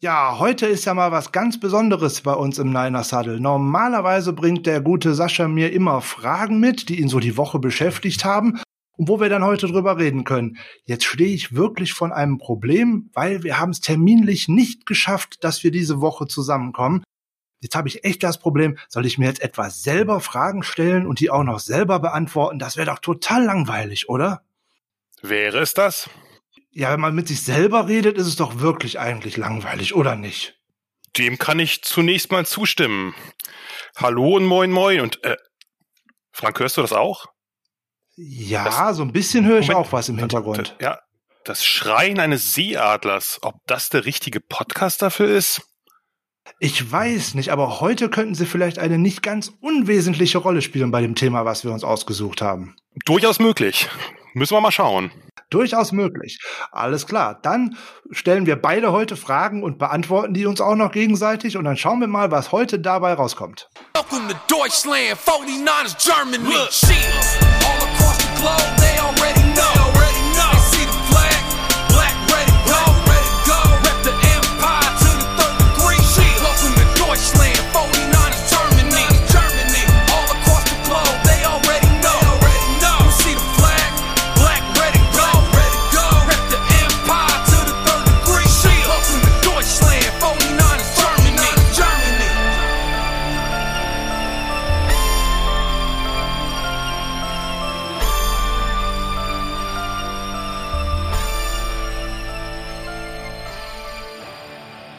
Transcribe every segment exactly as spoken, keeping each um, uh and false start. Ja, heute ist ja mal was ganz Besonderes bei uns im Niners Huddle. Normalerweise bringt der gute Sascha mir immer Fragen mit, die ihn so die Woche beschäftigt haben und wo wir dann heute drüber reden können. Jetzt stehe ich wirklich vor einem Problem, weil wir haben es terminlich nicht geschafft, dass wir diese Woche zusammenkommen. Jetzt habe ich echt das Problem, soll ich mir jetzt etwa selber Fragen stellen und die auch noch selber beantworten? Das wäre doch total langweilig, oder? Wäre es das? Ja, wenn man mit sich selber redet, ist es doch wirklich eigentlich langweilig, oder nicht? Dem kann ich zunächst mal zustimmen. Hallo und moin moin. Und äh, Frank, hörst du das auch? Ja, das, so ein bisschen höre ich Moment, auch was im Hintergrund. Ja, das Schreien eines Seeadlers, ob das der richtige Podcast dafür ist? Ich weiß nicht, aber heute könnten sie vielleicht eine nicht ganz unwesentliche Rolle spielen bei dem Thema, was wir uns ausgesucht haben. Durchaus möglich. Müssen wir mal schauen. Durchaus möglich. Alles klar. Dann stellen wir beide heute Fragen und beantworten die uns auch noch gegenseitig. Und dann schauen wir mal, was heute dabei rauskommt. Welcome to Deutschland, forty-niners Germany. Look, all across the globe, they already know.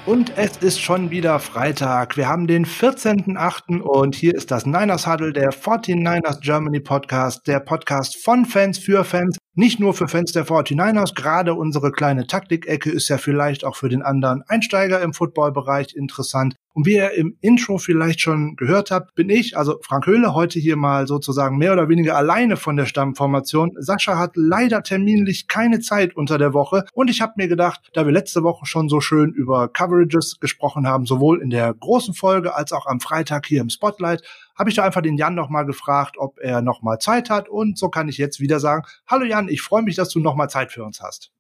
Und es ist schon wieder Freitag. Wir haben den vierzehnten achten und hier ist das Niners Huddle, der forty-niners Germany Podcast, der Podcast von Fans für Fans, nicht nur für Fans der forty-niners. Gerade unsere kleine Taktikecke ist ja vielleicht auch für den anderen Einsteiger im Footballbereich interessant. Und wie ihr im Intro vielleicht schon gehört habt, bin ich, also Frank Höhle, heute hier mal sozusagen mehr oder weniger alleine von der Stammformation. Sascha hat leider terminlich keine Zeit unter der Woche. Und ich habe mir gedacht, da wir letzte Woche schon so schön über Coverages gesprochen haben, sowohl in der großen Folge als auch am Freitag hier im Spotlight, habe ich da einfach den Jan nochmal gefragt, ob er nochmal Zeit hat. Und so kann ich jetzt wieder sagen, hallo Jan, ich freue mich, dass du nochmal Zeit für uns hast.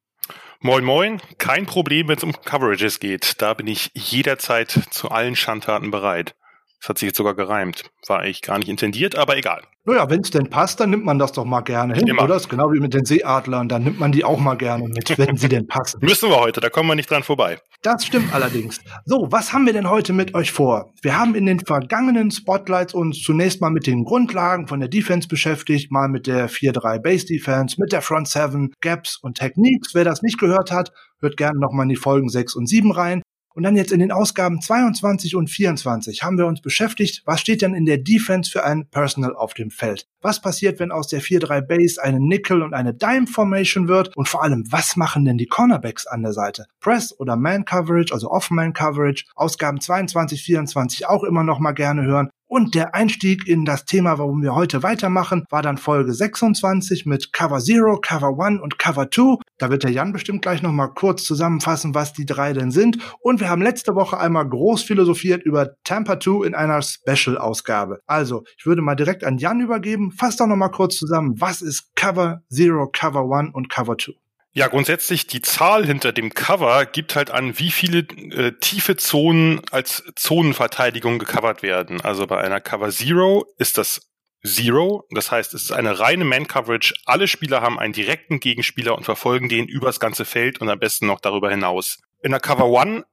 Moin Moin, kein Problem, wenn es um Coverages geht. Da bin ich jederzeit zu allen Schandtaten bereit. Das hat sich jetzt sogar gereimt. War eigentlich gar nicht intendiert, aber egal. Naja, wenn es denn passt, dann nimmt man das doch mal gerne hin, immer. Oder? Das ist genau wie mit den Seeadlern, dann nimmt man die auch mal gerne mit, wenn sie denn passen. Müssen wir heute, da kommen wir nicht dran vorbei. Das stimmt allerdings. So, was haben wir denn heute mit euch vor? Wir haben in den vergangenen Spotlights uns zunächst mal mit den Grundlagen von der Defense beschäftigt, mal mit der vier drei Base Defense, mit der Front seven, Gaps und Techniques. Wer das nicht gehört hat, hört gerne nochmal in die Folgen sechs und sieben rein. Und dann jetzt in den Ausgaben zweiundzwanzig und vierundzwanzig haben wir uns beschäftigt, was steht denn in der Defense für ein Personal auf dem Feld? Was passiert, wenn aus der vier drei Base eine Nickel und eine Dime Formation wird? Und vor allem, was machen denn die Cornerbacks an der Seite? Press oder Man Coverage, also Off-Man Coverage, Ausgaben zweiundzwanzig, vierundzwanzig auch immer noch mal gerne hören. Und der Einstieg in das Thema, warum wir heute weitermachen, war dann Folge sechsundzwanzig mit Cover null, Cover eins und Cover zwei. Da wird der Jan bestimmt gleich nochmal kurz zusammenfassen, was die drei denn sind. Und wir haben letzte Woche einmal groß philosophiert über Tampa zwei in einer Special-Ausgabe. Also, ich würde mal direkt an Jan übergeben. Fass doch nochmal kurz zusammen, was ist Cover null, Cover eins und Cover zwei? Ja, grundsätzlich die Zahl hinter dem Cover gibt halt an, wie viele äh, tiefe Zonen als Zonenverteidigung gecovert werden. Also bei einer Cover null ist das null, das heißt, es ist eine reine Man-Coverage. Alle Spieler haben einen direkten Gegenspieler und verfolgen den übers ganze Feld und am besten noch darüber hinaus. In der Cover eins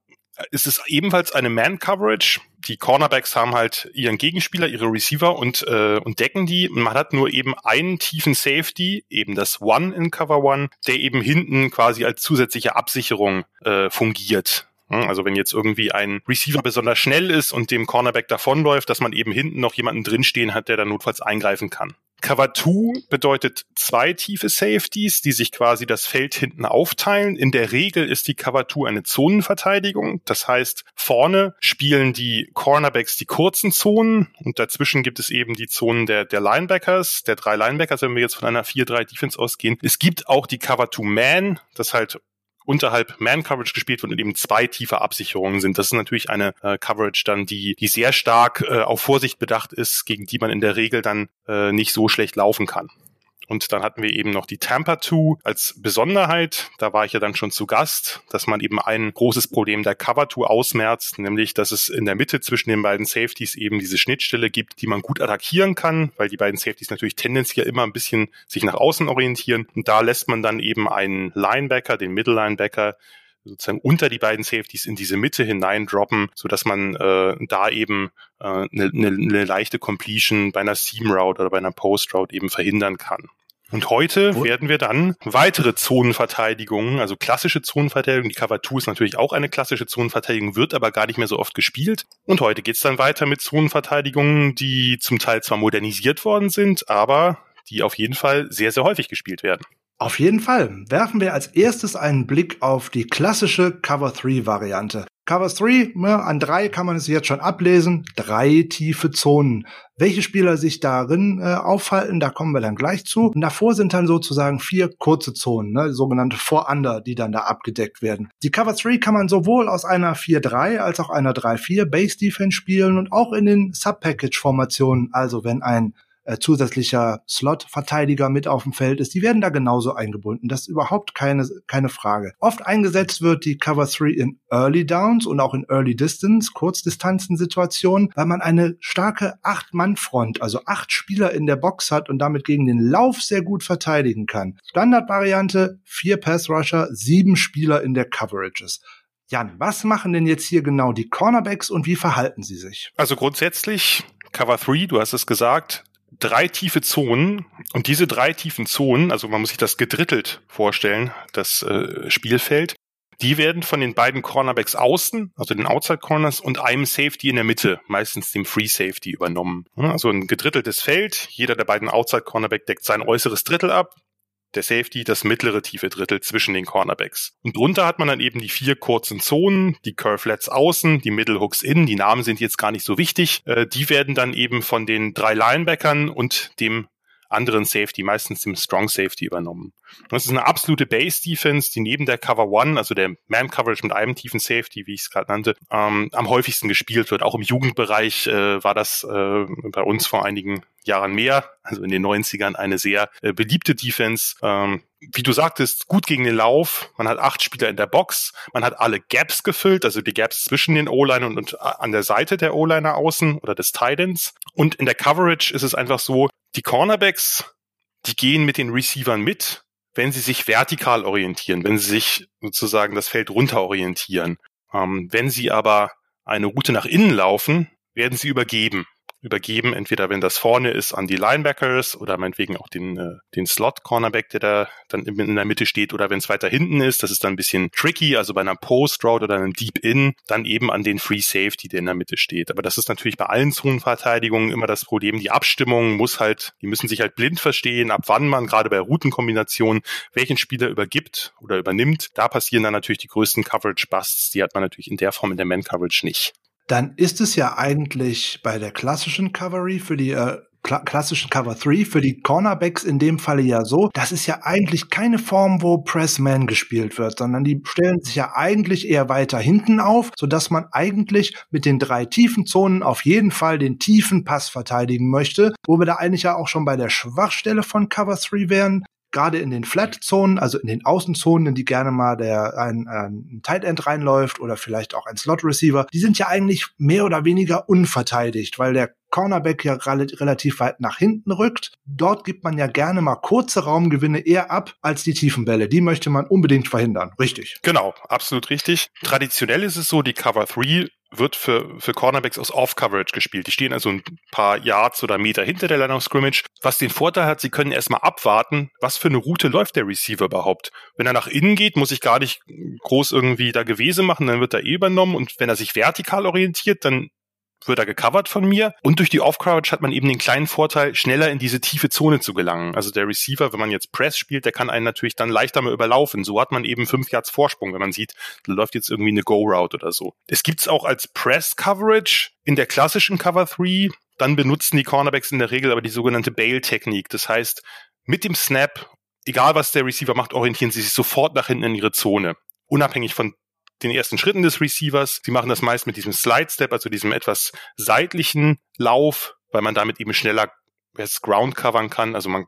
ist es ebenfalls eine Man-Coverage. Die Cornerbacks haben halt ihren Gegenspieler, ihre Receiver und äh, und decken die. Und man hat nur eben einen tiefen Safety, eben das One in Cover One, der eben hinten quasi als zusätzliche Absicherung äh, fungiert. Also wenn jetzt irgendwie ein Receiver besonders schnell ist und dem Cornerback davonläuft, dass man eben hinten noch jemanden drinstehen hat, der dann notfalls eingreifen kann. Cover zwei bedeutet zwei tiefe Safeties, die sich quasi das Feld hinten aufteilen. In der Regel ist die Cover zwei eine Zonenverteidigung. Das heißt, vorne spielen die Cornerbacks die kurzen Zonen und dazwischen gibt es eben die Zonen der, der Linebackers, der drei Linebackers, wenn wir jetzt von einer vier drei Defense ausgehen. Es gibt auch die Cover zwei Man, das halt unterhalb Man-Coverage gespielt wird und eben zwei tiefe Absicherungen sind. Das ist natürlich eine äh, Coverage dann, die die sehr stark äh, auf Vorsicht bedacht ist, gegen die man in der Regel dann äh, nicht so schlecht laufen kann. Und dann hatten wir eben noch die Tampa zwei als Besonderheit. Da war ich ja dann schon zu Gast, dass man eben ein großes Problem der Cover zwei ausmerzt, nämlich dass es in der Mitte zwischen den beiden Safeties eben diese Schnittstelle gibt, die man gut attackieren kann, weil die beiden Safeties natürlich tendenziell immer ein bisschen sich nach außen orientieren. Und da lässt man dann eben einen Linebacker, den Middle Linebacker, sozusagen unter die beiden Safeties in diese Mitte hinein droppen, sodass man äh, da eben eine äh, ne, ne leichte Completion bei einer Seam-Route oder bei einer Post-Route eben verhindern kann. Und heute Wo? werden wir dann weitere Zonenverteidigungen, also klassische Zonenverteidigung, die Cover zwei ist natürlich auch eine klassische Zonenverteidigung, wird aber gar nicht mehr so oft gespielt. Und heute geht's dann weiter mit Zonenverteidigungen, die zum Teil zwar modernisiert worden sind, aber die auf jeden Fall sehr, sehr häufig gespielt werden. Auf jeden Fall werfen wir als erstes einen Blick auf die klassische Cover drei Variante. Cover drei, ja, an drei kann man es jetzt schon ablesen, drei tiefe Zonen. Welche Spieler sich darin äh, aufhalten, da kommen wir dann gleich zu. Und davor sind dann sozusagen vier kurze Zonen, ne, sogenannte Four-Under, die dann da abgedeckt werden. Die Cover drei kann man sowohl aus einer vier drei als auch einer drei vier Base-Defense spielen und auch in den Sub-Package-Formationen, also wenn ein Äh, zusätzlicher Slot-Verteidiger mit auf dem Feld ist, die werden da genauso eingebunden. Das ist überhaupt keine keine Frage. Oft eingesetzt wird die Cover drei in Early Downs und auch in Early Distance, Kurzdistanzensituationen, weil man eine starke Acht-Mann-Front, also acht Spieler in der Box hat und damit gegen den Lauf sehr gut verteidigen kann. Standardvariante, vier Pass-Rusher, sieben Spieler in der Coverages. Jan, was machen denn jetzt hier genau die Cornerbacks und wie verhalten sie sich? Also grundsätzlich, Cover drei, du hast es gesagt, drei tiefe Zonen, und diese drei tiefen Zonen, also man muss sich das gedrittelt vorstellen, das äh, Spielfeld, die werden von den beiden Cornerbacks außen, also den Outside Corners, und einem Safety in der Mitte, meistens dem Free Safety, übernommen. Also ein gedritteltes Feld, jeder der beiden Outside Cornerback deckt sein äußeres Drittel ab, der Safety das mittlere tiefe Drittel zwischen den Cornerbacks. Und drunter hat man dann eben die vier kurzen Zonen, die Curvelets außen, die Middle Hooks innen, die Namen sind jetzt gar nicht so wichtig. Äh, die werden dann eben von den drei Linebackern und dem anderen Safety, meistens dem Strong Safety, übernommen. Und das ist eine absolute Base-Defense, die neben der Cover eins, also der Man-Coverage mit einem tiefen Safety, wie ich es gerade nannte, ähm, am häufigsten gespielt wird. Auch im Jugendbereich äh, war das äh, bei uns vor einigen Jahren mehr, also in den neunzigern eine sehr äh, beliebte Defense. Ähm, wie du sagtest, gut gegen den Lauf, man hat acht Spieler in der Box, man hat alle Gaps gefüllt, also die Gaps zwischen den O-Line und, und an der Seite der O-Liner außen oder des Tight Ends. Und in der Coverage ist es einfach so, die Cornerbacks, die gehen mit den Receivern mit, wenn sie sich vertikal orientieren, wenn sie sich sozusagen das Feld runter orientieren. Ähm, wenn sie aber eine Route nach innen laufen, werden sie übergeben. Übergeben, entweder wenn das vorne ist, an die Linebackers oder meinetwegen auch den äh, den Slot-Cornerback, der da dann in der Mitte steht, oder wenn es weiter hinten ist, das ist dann ein bisschen tricky, also bei einer Post-Route oder einem Deep-In, dann eben an den Free-Safety, der in der Mitte steht. Aber das ist natürlich bei allen Zonenverteidigungen immer das Problem, die Abstimmung muss halt, die müssen sich halt blind verstehen, ab wann man gerade bei Routenkombinationen welchen Spieler übergibt oder übernimmt. Da passieren dann natürlich die größten Coverage-Busts, die hat man natürlich in der Form in der Man-Coverage nicht. Dann ist es ja eigentlich bei der klassischen Covery für die äh, kla- klassischen Cover drei für die Cornerbacks in dem Falle ja so, das ist ja eigentlich keine Form, wo Pressman gespielt wird, sondern die stellen sich ja eigentlich eher weiter hinten auf, sodass man eigentlich mit den drei tiefen Zonen auf jeden Fall den tiefen Pass verteidigen möchte, wo wir da eigentlich ja auch schon bei der Schwachstelle von Cover drei wären. Gerade in den Flat-Zonen, also in den Außenzonen, in die gerne mal der ein, ein Tight End reinläuft oder vielleicht auch ein Slot-Receiver, die sind ja eigentlich mehr oder weniger unverteidigt, weil der Cornerback ja relativ weit nach hinten rückt. Dort gibt man ja gerne mal kurze Raumgewinne eher ab als die tiefen Bälle. Die möchte man unbedingt verhindern. Richtig. Genau, absolut richtig. Traditionell ist es so, die Cover drei wird für für Cornerbacks aus Off-Coverage gespielt. Die stehen also ein paar Yards oder Meter hinter der Line of Scrimmage, was den Vorteil hat, sie können erstmal abwarten, was für eine Route läuft der Receiver überhaupt. Wenn er nach innen geht, muss ich gar nicht groß irgendwie da Gewese machen, dann wird er eh übernommen, und wenn er sich vertikal orientiert, dann wird er gecovert von mir, und durch die Off-Coverage hat man eben den kleinen Vorteil, schneller in diese tiefe Zone zu gelangen. Also der Receiver, wenn man jetzt Press spielt, der kann einen natürlich dann leichter mal überlaufen. So hat man eben fünf Yards Vorsprung, wenn man sieht, da läuft jetzt irgendwie eine Go-Route oder so. Das gibt's auch als Press-Coverage in der klassischen Cover drei. Dann benutzen die Cornerbacks in der Regel aber die sogenannte Bail-Technik. Das heißt, mit dem Snap, egal was der Receiver macht, orientieren sie sich sofort nach hinten in ihre Zone. Unabhängig von den ersten Schritten des Receivers. Sie machen das meist mit diesem Slide-Step, also diesem etwas seitlichen Lauf, weil man damit eben schneller jetzt Ground covern kann, also man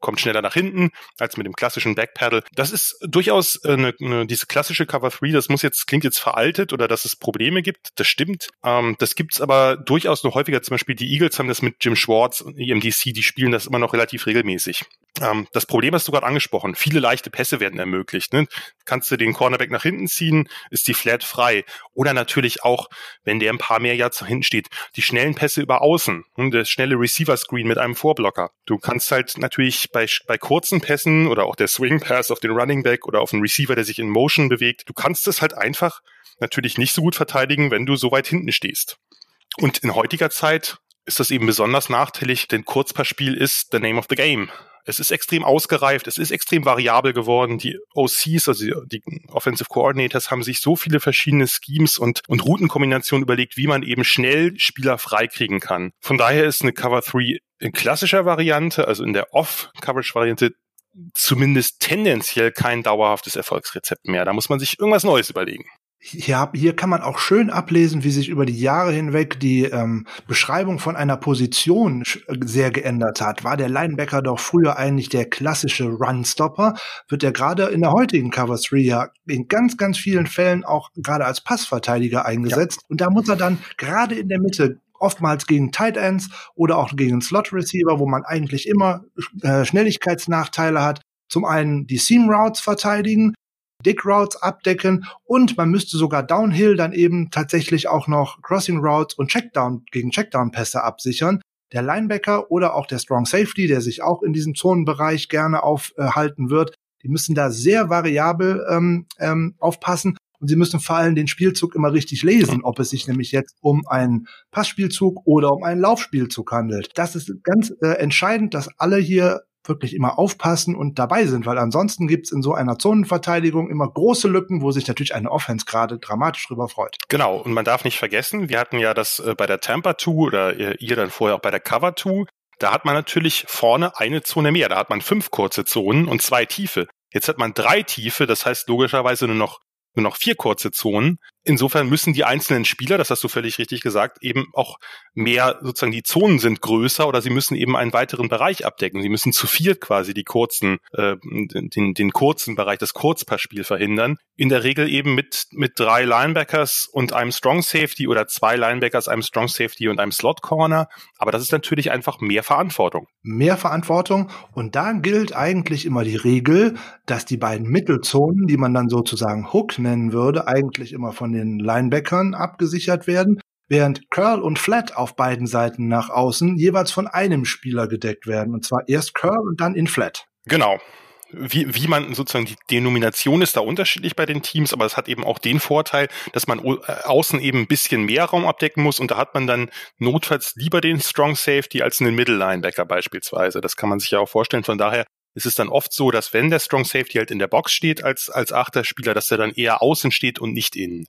kommt schneller nach hinten als mit dem klassischen Backpedal. Das ist durchaus eine, eine, diese klassische Cover drei, das muss jetzt, klingt jetzt veraltet oder dass es Probleme gibt, das stimmt. Ähm, das gibt's aber durchaus noch häufiger, zum Beispiel die Eagles haben das mit Jim Schwartz und E M D C, die spielen das immer noch relativ regelmäßig. Ähm, das Problem hast du gerade angesprochen, viele leichte Pässe werden ermöglicht. Ne? Kannst du den Cornerback nach hinten ziehen, ist die Flat frei. Oder natürlich auch, wenn der ein paar mehr Yards nach hinten steht, die schnellen Pässe über außen, ne? Der schnelle Receiver-Screen mit einem Vorblocker. Du kannst halt natürlich bei, bei kurzen Pässen oder auch der Swing-Pass auf den Running Back oder auf einen Receiver, der sich in Motion bewegt, du kannst es halt einfach natürlich nicht so gut verteidigen, wenn du so weit hinten stehst. Und in heutiger Zeit ist das eben besonders nachteilig, denn Kurzpassspiel ist the name of the game. Es ist extrem ausgereift, es ist extrem variabel geworden. Die O Cs, also die Offensive Coordinators, haben sich so viele verschiedene Schemes und, und Routenkombinationen überlegt, wie man eben schnell Spieler freikriegen kann. Von daher ist eine Cover drei in klassischer Variante, also in der Off-Coverage-Variante, zumindest tendenziell kein dauerhaftes Erfolgsrezept mehr. Da muss man sich irgendwas Neues überlegen. Ja, hier kann man auch schön ablesen, wie sich über die Jahre hinweg die ähm, Beschreibung von einer Position sehr geändert hat. War der Linebacker doch früher eigentlich der klassische Runstopper, wird er gerade in der heutigen Cover drei ja in ganz, ganz vielen Fällen auch gerade als Passverteidiger eingesetzt. Ja. Und da muss er dann gerade in der Mitte oftmals gegen Tight Ends oder auch gegen Slot-Receiver, wo man eigentlich immer äh, Schnelligkeitsnachteile hat, zum einen die Seam-Routes verteidigen, Dick Routes abdecken und man müsste sogar Downhill dann eben tatsächlich auch noch Crossing Routes und Checkdown gegen Checkdown-Pässe absichern. Der Linebacker oder auch der Strong Safety, der sich auch in diesem Zonenbereich gerne aufhalten äh, wird, die müssen da sehr variabel ähm, ähm, aufpassen und sie müssen vor allem den Spielzug immer richtig lesen, ob es sich nämlich jetzt um einen Passspielzug oder um einen Laufspielzug handelt. Das ist ganz äh, entscheidend, dass alle hier wirklich immer aufpassen und dabei sind, weil ansonsten gibt's in so einer Zonenverteidigung immer große Lücken, wo sich natürlich eine Offense gerade dramatisch drüber freut. Genau, und man darf nicht vergessen, wir hatten ja das äh, bei der Tampa zwei oder äh, ihr dann vorher auch bei der Cover zwei, da hat man natürlich vorne eine Zone mehr, da hat man fünf kurze Zonen und zwei tiefe. Jetzt hat man drei tiefe, das heißt logischerweise nur noch nur noch vier kurze Zonen. Insofern müssen die einzelnen Spieler, das hast du völlig richtig gesagt, eben auch mehr, sozusagen die Zonen sind größer oder sie müssen eben einen weiteren Bereich abdecken. Sie müssen zu viert quasi die kurzen, äh, den, den kurzen Bereich, das Kurzpassspiel verhindern. In der Regel eben mit mit drei Linebackers und einem Strong Safety oder zwei Linebackers, einem Strong Safety und einem Slot Corner. Aber das ist natürlich einfach mehr Verantwortung. Mehr Verantwortung und da gilt eigentlich immer die Regel, dass die beiden Mittelzonen, die man dann sozusagen Hook nennen würde, eigentlich immer von den Linebackern abgesichert werden, während Curl und Flat auf beiden Seiten nach außen jeweils von einem Spieler gedeckt werden. Und zwar erst Curl und dann in Flat. Genau. Wie, wie man sozusagen, die Denomination ist da unterschiedlich bei den Teams, aber es hat eben auch den Vorteil, dass man außen eben ein bisschen mehr Raum abdecken muss und da hat man dann notfalls lieber den Strong Safety als einen Middle Linebacker beispielsweise. Das kann man sich ja auch vorstellen. Von daher es ist dann oft so, dass wenn der Strong Safety halt in der Box steht als als Achterspieler, dass er dann eher außen steht und nicht innen.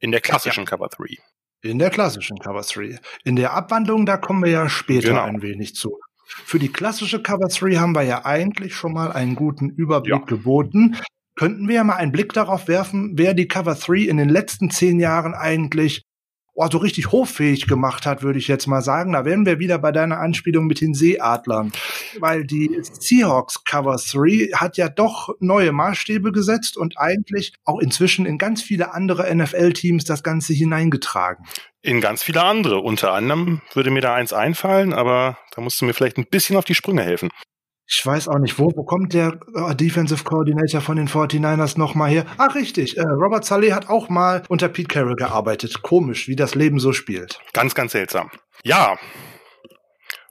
In der klassischen ja. Cover drei. In der klassischen Cover drei. In der Abwandlung, da kommen wir ja später genau. ein wenig zu. Für die klassische Cover drei haben wir ja eigentlich schon mal einen guten Überblick ja. geboten. Könnten wir ja mal einen Blick darauf werfen, wer die Cover drei in den letzten zehn Jahren eigentlich oh, so richtig hoffähig gemacht hat, würde ich jetzt mal sagen. Da wären wir wieder bei deiner Anspielung mit den Seeadlern. Weil die Seahawks Cover drei hat ja doch neue Maßstäbe gesetzt und eigentlich auch inzwischen in ganz viele andere N F L-Teams das Ganze hineingetragen. In ganz viele andere. Unter anderem würde mir da eins einfallen, aber da musst du mir vielleicht ein bisschen auf die Sprünge helfen. Ich weiß auch nicht, wo, wo kommt der äh, Defensive Coordinator von den forty-niners nochmal her? Ach, richtig, äh, Robert Saleh hat auch mal unter Pete Carroll gearbeitet. Komisch, wie das Leben so spielt. Ganz, ganz seltsam. Ja,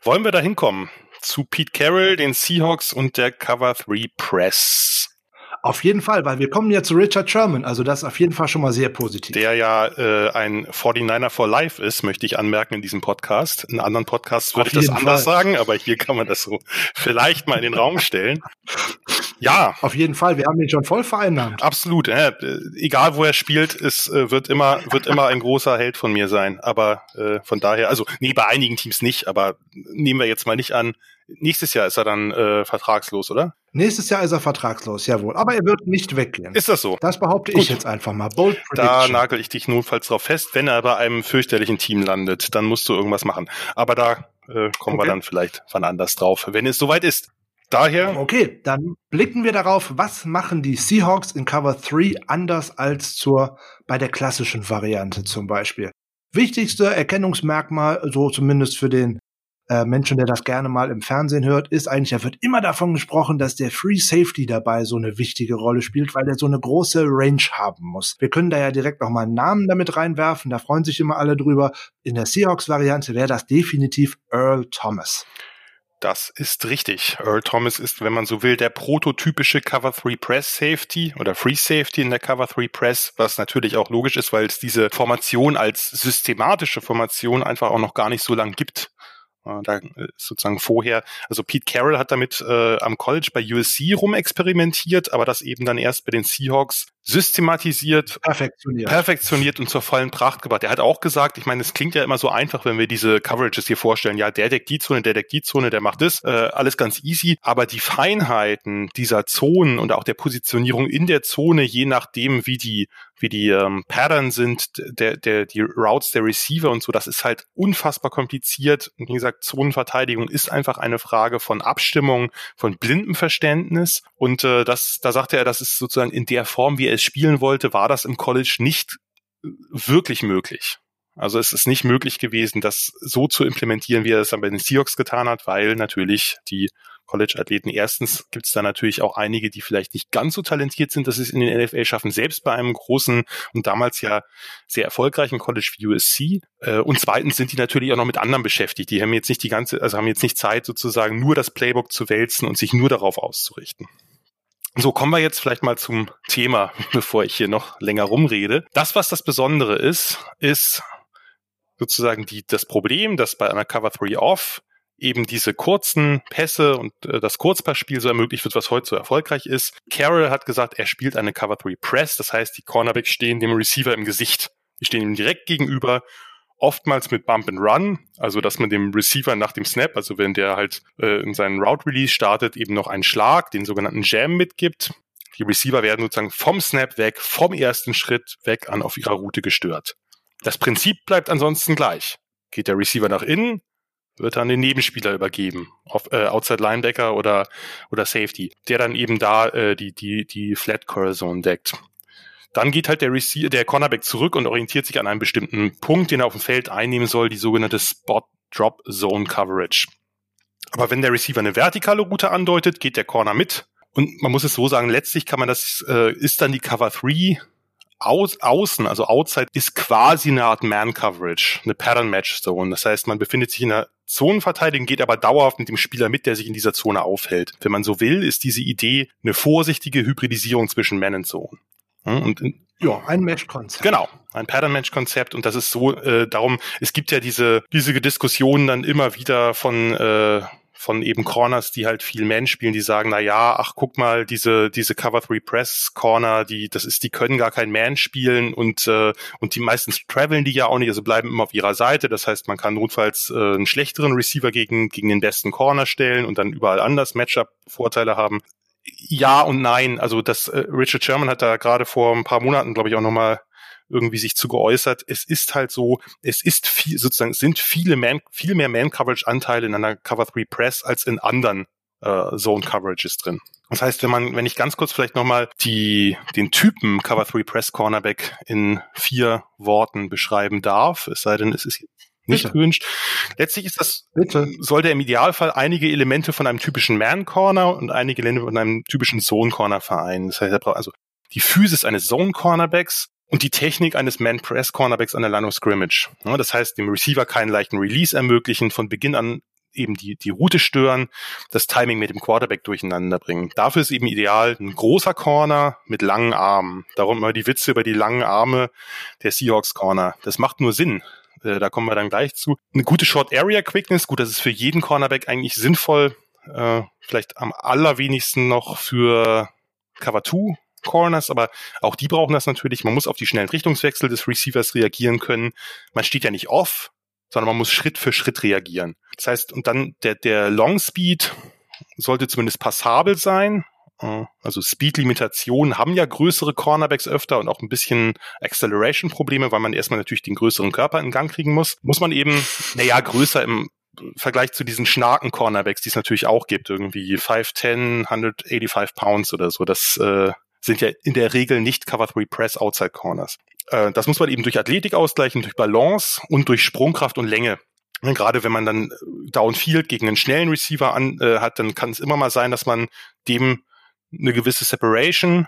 wollen wir da hinkommen? Zu Pete Carroll, den Seahawks und der Cover drei Press. Auf jeden Fall, weil wir kommen ja zu Richard Sherman, also das ist auf jeden Fall schon mal sehr positiv. Der ja äh, ein forty-niner for life ist, möchte ich anmerken in diesem Podcast. In anderen Podcasts würde ich das anders sagen, aber hier kann man das so vielleicht mal in den Raum stellen. Ja. Auf jeden Fall, wir haben ihn schon voll vereinnahmt. Absolut, äh, egal wo er spielt, es äh, wird immer wird immer ein großer Held von mir sein, aber äh, von daher, also nee, bei einigen Teams nicht, aber nehmen wir jetzt mal nicht an. Nächstes Jahr ist er dann äh, vertragslos, oder? Nächstes Jahr ist er vertragslos, jawohl. Aber er wird nicht weggehen. Ist das so? Das behaupte Gut. ich jetzt einfach mal. Bold Prediction. Da nagel ich dich notfalls drauf fest. Wenn er bei einem fürchterlichen Team landet, dann musst du irgendwas machen. Aber da äh, kommen okay. wir dann vielleicht wann anders drauf, wenn es soweit ist. Daher. Okay, dann blicken wir darauf, was machen die Seahawks in Cover drei anders als zur bei der klassischen Variante zum Beispiel. Wichtigste Erkennungsmerkmal, so zumindest für den äh, Menschen, der das gerne mal im Fernsehen hört, ist eigentlich, da wird immer davon gesprochen, dass der Free Safety dabei so eine wichtige Rolle spielt, weil der so eine große Range haben muss. Wir können da ja direkt nochmal einen Namen damit reinwerfen, da freuen sich immer alle drüber. In der Seahawks-Variante wäre das definitiv Earl Thomas. Das ist richtig. Earl Thomas ist, wenn man so will, der prototypische Cover drei Press Safety oder Free Safety in der Cover drei Press, was natürlich auch logisch ist, weil es diese Formation als systematische Formation einfach auch noch gar nicht so lang gibt. Da sozusagen vorher, also Pete Carroll hat damit äh, am College bei U S C rumexperimentiert, aber das eben dann erst bei den Seahawks systematisiert, perfektioniert, perfektioniert und zur vollen Pracht gebracht. Er hat auch gesagt, ich meine, es klingt ja immer so einfach, wenn wir diese Coverages hier vorstellen, ja, der deckt die Zone, der deckt die Zone, der macht das, äh, alles ganz easy, aber die Feinheiten dieser Zonen und auch der Positionierung in der Zone, je nachdem, wie die wie die ähm, Pattern sind, der, der, die Routes der Receiver und so, das ist halt unfassbar kompliziert. Und wie gesagt, Zonenverteidigung ist einfach eine Frage von Abstimmung, von blindem Verständnis. Und äh, das, da sagte er, das ist sozusagen in der Form, wie er es spielen wollte, war das im College nicht wirklich möglich. Also es ist nicht möglich gewesen, das so zu implementieren, wie er es dann bei den Seahawks getan hat, weil natürlich die College-Athleten, erstens gibt es da natürlich auch einige, die vielleicht nicht ganz so talentiert sind, dass sie es in den N F L schaffen, selbst bei einem großen und damals ja sehr erfolgreichen College wie U S C. Und zweitens sind die natürlich auch noch mit anderen beschäftigt. Die haben jetzt nicht die ganze, also haben jetzt nicht Zeit, sozusagen nur das Playbook zu wälzen und sich nur darauf auszurichten. So, kommen wir jetzt vielleicht mal zum Thema, bevor ich hier noch länger rumrede. Das, was das Besondere ist, ist sozusagen die, das Problem, dass bei einer Cover drei Off eben diese kurzen Pässe und äh, das Kurzpassspiel so ermöglicht wird, was heute so erfolgreich ist. Carroll hat gesagt, er spielt eine Cover drei Press, das heißt, die Cornerbacks stehen dem Receiver im Gesicht. Die stehen ihm direkt gegenüber, oftmals mit Bump and Run, also dass man dem Receiver nach dem Snap, also wenn der halt äh, in seinen Route Release startet, eben noch einen Schlag, den sogenannten Jam mitgibt. Die Receiver werden sozusagen vom Snap weg, vom ersten Schritt weg an auf ihrer Route gestört. Das Prinzip bleibt ansonsten gleich. Geht der Receiver nach innen, wird an den Nebenspieler übergeben, auf, äh, Outside Linebacker oder oder Safety, der dann eben da äh, die die die Flat Curl Zone deckt. Dann geht halt der Receiver, der Cornerback zurück und orientiert sich an einem bestimmten Punkt, den er auf dem Feld einnehmen soll, die sogenannte Spot Drop Zone Coverage. Aber wenn der Receiver eine vertikale Route andeutet, geht der Corner mit. Und man muss es so sagen, letztlich kann man das äh, ist dann die Cover drei Aus, außen, also Outside, ist quasi eine Art Man-Coverage, eine Pattern-Match-Zone. Das heißt, man befindet sich in einer Zonenverteidigung, geht aber dauerhaft mit dem Spieler mit, der sich in dieser Zone aufhält. Wenn man so will, ist diese Idee eine vorsichtige Hybridisierung zwischen Man und Zone. Und in, ja, ein Match-Konzept. Genau, ein Pattern-Match-Konzept. Und das ist so, äh, darum, es gibt ja diese diese Diskussionen dann immer wieder von äh, von eben Corners, die halt viel Man spielen, die sagen, na ja, ach, guck mal, diese diese Cover drei Press Corner, die das ist, die können gar kein Man spielen und äh, und die meistens traveln die ja auch nicht, also bleiben immer auf ihrer Seite, das heißt, man kann notfalls äh, einen schlechteren Receiver gegen gegen den besten Corner stellen und dann überall anders Matchup Vorteile haben. Ja und nein, also das äh, Richard Sherman hat da gerade vor ein paar Monaten, glaube ich, auch noch mal irgendwie sich zu geäußert. Es ist halt so, es ist viel, sozusagen, es sind viele Man, viel mehr Man-Coverage-Anteile in einer Cover drei Press als in anderen äh, Zone-Coverages drin. Das heißt, wenn man, wenn ich ganz kurz vielleicht nochmal die, den Typen Cover drei Press Cornerback in vier Worten beschreiben darf, es sei denn, es ist nicht Bitte. gewünscht. Letztlich ist das, Bitte. sollte im Idealfall einige Elemente von einem typischen Man-Corner und einige Elemente von einem typischen Zone-Corner vereinen. Das heißt, er braucht also die Physis eines Zone-Cornerbacks und die Technik eines Man-Press-Cornerbacks an der Line of Scrimmage. Das heißt, dem Receiver keinen leichten Release ermöglichen, von Beginn an eben die die Route stören, das Timing mit dem Quarterback durcheinander bringen. Dafür ist eben ideal ein großer Corner mit langen Armen. Darum immer die Witze über die langen Arme der Seahawks-Corner. Das macht nur Sinn. Da kommen wir dann gleich zu. Eine gute Short-Area-Quickness, gut, das ist für jeden Cornerback eigentlich sinnvoll. Vielleicht am allerwenigsten noch für Cover zwei Corners, aber auch die brauchen das natürlich. Man muss auf die schnellen Richtungswechsel des Receivers reagieren können. Man steht ja nicht off, sondern man muss Schritt für Schritt reagieren. Das heißt, und dann der, der Long Speed sollte zumindest passabel sein. Also Speed-Limitationen haben ja größere Cornerbacks öfter und auch ein bisschen Acceleration-Probleme, weil man erstmal natürlich den größeren Körper in Gang kriegen muss. Muss man eben, naja, größer im Vergleich zu diesen Schnaken-Cornerbacks, die es natürlich auch gibt, irgendwie five ten, hundertfünfundachtzig Pounds oder so, das äh, sind ja in der Regel nicht Cover three Press Outside Corners. Äh, das muss man eben durch Athletik ausgleichen, durch Balance und durch Sprungkraft und Länge. Und gerade wenn man dann Downfield gegen einen schnellen Receiver an, äh, hat, dann kann es immer mal sein, dass man dem eine gewisse Separation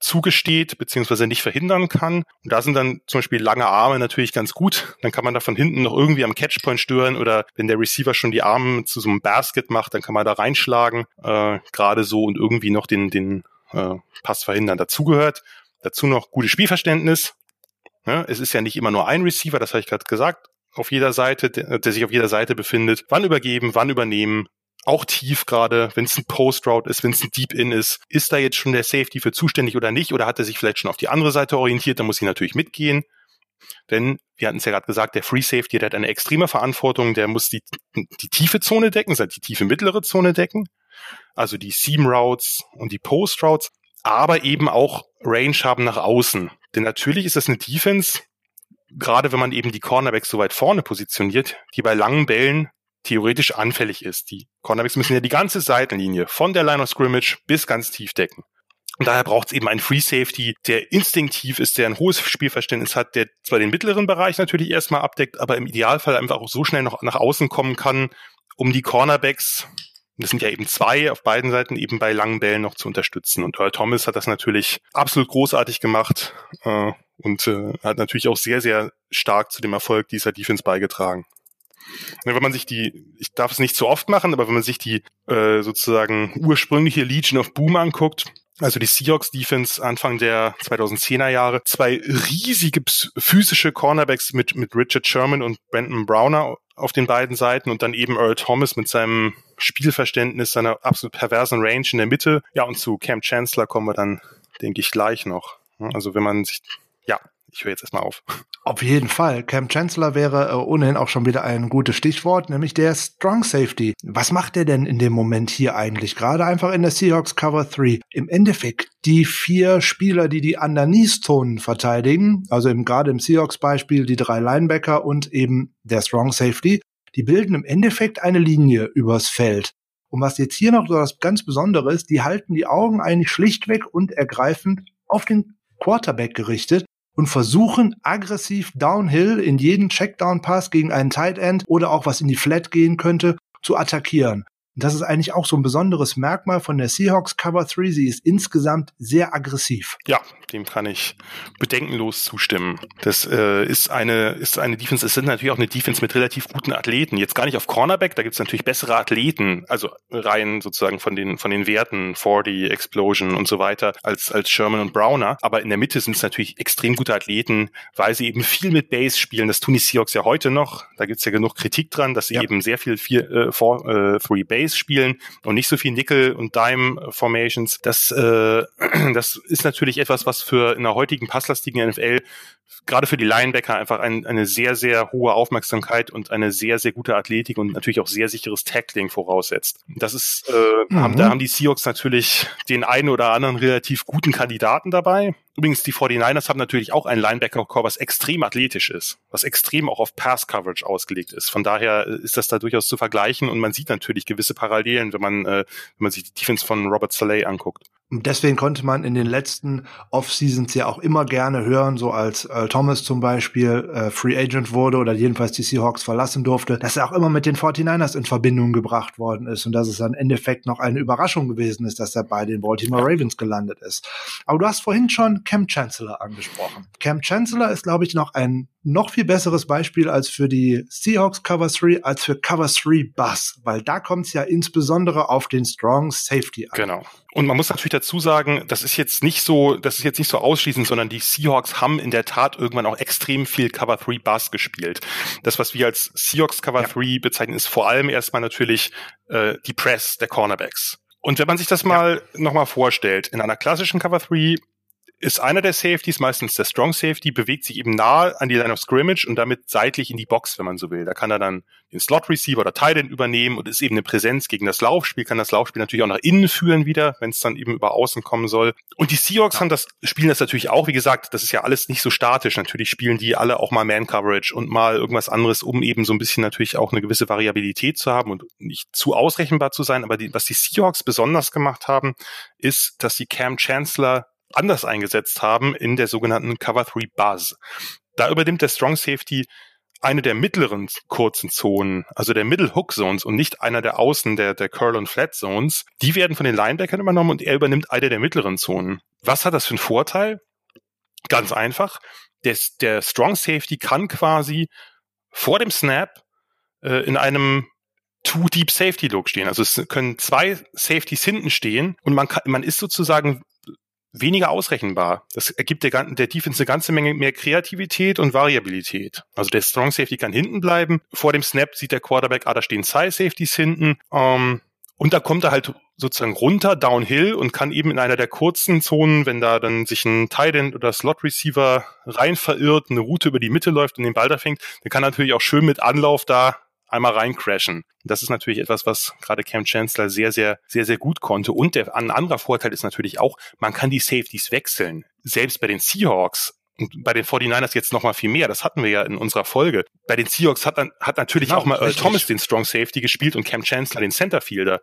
zugesteht, beziehungsweise nicht verhindern kann. Und da sind dann zum Beispiel lange Arme natürlich ganz gut. Dann kann man da von hinten noch irgendwie am Catchpoint stören oder wenn der Receiver schon die Arme zu so einem Basket macht, dann kann man da reinschlagen, äh, gerade so und irgendwie noch den den äh, Pass verhindern. Dazu gehört dazu noch gutes Spielverständnis. Ja, es ist ja nicht immer nur ein Receiver, das habe ich gerade gesagt, auf jeder Seite, der, der sich auf jeder Seite befindet. Wann übergeben, wann übernehmen, auch tief gerade, wenn es ein Post-Route ist, wenn es ein Deep-In ist, ist da jetzt schon der Safety für zuständig oder nicht? Oder hat er sich vielleicht schon auf die andere Seite orientiert? Da muss ich natürlich mitgehen. Denn, wir hatten es ja gerade gesagt, der Free-Safety, der hat eine extreme Verantwortung, der muss die, die tiefe Zone decken, also die tiefe mittlere Zone decken, also die Seam-Routes und die Post-Routes, aber eben auch Range haben nach außen. Denn natürlich ist das eine Defense, gerade wenn man eben die Cornerbacks so weit vorne positioniert, die bei langen Bällen theoretisch anfällig ist. Die Cornerbacks müssen ja die ganze Seitenlinie von der Line of Scrimmage bis ganz tief decken. Und daher braucht es eben einen Free Safety, der instinktiv ist, der ein hohes Spielverständnis hat, der zwar den mittleren Bereich natürlich erstmal abdeckt, aber im Idealfall einfach auch so schnell noch nach außen kommen kann, um die Cornerbacks, das sind ja eben zwei auf beiden Seiten, eben bei langen Bällen noch zu unterstützen. Und Earl Thomas hat das natürlich absolut großartig gemacht äh, und äh, hat natürlich auch sehr, sehr stark zu dem Erfolg dieser Defense beigetragen. Wenn man sich die, ich darf es nicht zu oft machen, aber wenn man sich die äh, sozusagen ursprüngliche Legion of Boom anguckt, also die Seahawks-Defense Anfang der zweitausendzehner Jahre, zwei riesige physische Cornerbacks mit mit Richard Sherman und Brandon Browner auf den beiden Seiten und dann eben Earl Thomas mit seinem Spielverständnis, seiner absolut perversen Range in der Mitte. Ja, und zu Cam Chancellor kommen wir dann, denke ich, gleich noch. Also wenn man sich, ja, ich höre jetzt erstmal auf. Auf jeden Fall. Cam Chancellor wäre äh, ohnehin auch schon wieder ein gutes Stichwort, nämlich der Strong Safety. Was macht der denn in dem Moment hier eigentlich? Gerade einfach in der Seahawks Cover drei. Im Endeffekt die vier Spieler, die die Underneath-Zonen verteidigen, also eben gerade im Seahawks-Beispiel die drei Linebacker und eben der Strong Safety, die bilden im Endeffekt eine Linie übers Feld. Und was jetzt hier noch so das ganz Besondere ist, die halten die Augen eigentlich schlichtweg und ergreifend auf den Quarterback gerichtet und versuchen aggressiv downhill in jeden Checkdown-Pass gegen einen Tight End oder auch was in die Flat gehen könnte, zu attackieren. Und das ist eigentlich auch so ein besonderes Merkmal von der Seahawks Cover drei. Sie ist insgesamt sehr aggressiv. Ja, dem kann ich bedenkenlos zustimmen. Das äh, ist eine ist eine Defense, es sind natürlich auch eine Defense mit relativ guten Athleten. Jetzt gar nicht auf Cornerback, da gibt es natürlich bessere Athleten, also rein sozusagen von den von den Werten, vierzig, Explosion und so weiter, als als Sherman und Browner. Aber in der Mitte sind es natürlich extrem gute Athleten, weil sie eben viel mit Base spielen. Das tun die Seahawks ja heute noch. Da gibt es ja genug Kritik dran, dass sie ja. eben sehr viel vier, äh, vier, äh, drei Base spielen und nicht so viel Nickel- und Dime-Formations. Das, äh, das ist natürlich etwas, was für in der heutigen passlastigen N F L gerade für die Linebacker einfach ein, eine sehr, sehr hohe Aufmerksamkeit und eine sehr, sehr gute Athletik und natürlich auch sehr sicheres Tackling voraussetzt. Das ist, äh, mhm. haben, da haben die Seahawks natürlich den einen oder anderen relativ guten Kandidaten dabei. Übrigens, die forty-niners haben natürlich auch einen Linebacker-Core, was extrem athletisch ist, was extrem auch auf Pass-Coverage ausgelegt ist. Von daher ist das da durchaus zu vergleichen und man sieht natürlich gewisse Parallelen, wenn man, äh, wenn man sich die Defense von Robert Saleh anguckt. Und deswegen konnte man in den letzten Off-Seasons ja auch immer gerne hören, so als äh, Thomas zum Beispiel äh, Free Agent wurde oder jedenfalls die Seahawks verlassen durfte, dass er auch immer mit den forty-niners in Verbindung gebracht worden ist und dass es dann im Endeffekt noch eine Überraschung gewesen ist, dass er bei den Baltimore Ravens gelandet ist. Aber du hast vorhin schon Cam Chancellor angesprochen. Cam Chancellor ist, glaube ich, noch ein noch viel besseres Beispiel als für die Seahawks Cover drei, als für Cover drei Bus, weil da kommt es ja insbesondere auf den Strong Safety an. Genau. Und man muss natürlich dazu sagen, das ist jetzt nicht so, das ist jetzt nicht so ausschließend, sondern die Seahawks haben in der Tat irgendwann auch extrem viel Cover drei Bus gespielt. Das, was wir als Seahawks Cover drei ja. bezeichnen, ist vor allem erstmal natürlich äh, die Press der Cornerbacks. Und wenn man sich das mal ja. nochmal vorstellt, in einer klassischen Cover drei ist einer der Safeties, meistens der Strong Safety, bewegt sich eben nahe an die Line of Scrimmage und damit seitlich in die Box, wenn man so will. Da kann er dann den Slot Receiver oder Tight End übernehmen und ist eben eine Präsenz gegen das Laufspiel, kann das Laufspiel natürlich auch nach innen führen wieder, wenn es dann eben über außen kommen soll. Und die Seahawks ja. haben das, spielen das natürlich auch, wie gesagt, das ist ja alles nicht so statisch. Natürlich spielen die alle auch mal Man-Coverage und mal irgendwas anderes, um eben so ein bisschen natürlich auch eine gewisse Variabilität zu haben und nicht zu ausrechenbar zu sein. Aber die, was die Seahawks besonders gemacht haben, ist, dass sie Cam Chancellor anders eingesetzt haben in der sogenannten Cover drei Buzz. Da übernimmt der Strong Safety eine der mittleren kurzen Zonen, also der Middle Hook Zones und nicht einer der Außen, der, der Curl- und Flat Zones. Die werden von den Linebackern übernommen und er übernimmt eine der mittleren Zonen. Was hat das für einen Vorteil? Ganz einfach. Der, der Strong Safety kann quasi vor dem Snap äh, in einem Two Deep Safety Look stehen. Also es können zwei Safeties hinten stehen und man kann, man ist sozusagen weniger ausrechenbar. Das ergibt der, der Defense eine ganze Menge mehr Kreativität und Variabilität. Also der Strong Safety kann hinten bleiben. Vor dem Snap sieht der Quarterback, ah, da stehen zwei Safeties hinten. Ähm, und da kommt er halt sozusagen runter, downhill und kann eben in einer der kurzen Zonen, wenn da dann sich ein Tight End oder Slot Receiver rein verirrt, eine Route über die Mitte läuft und den Ball da fängt, dann kann er natürlich auch schön mit Anlauf da einmal reincrashen. Das ist natürlich etwas, was gerade Cam Chancellor sehr, sehr, sehr, sehr gut konnte. Und der, ein anderer Vorteil ist natürlich auch, man kann die Safeties wechseln. Selbst bei den Seahawks und bei den forty-niners jetzt noch mal viel mehr. Das hatten wir ja in unserer Folge. Bei den Seahawks hat, hat natürlich genau, auch mal Earl Thomas den Strong Safety gespielt und Cam Chancellor den Centerfielder.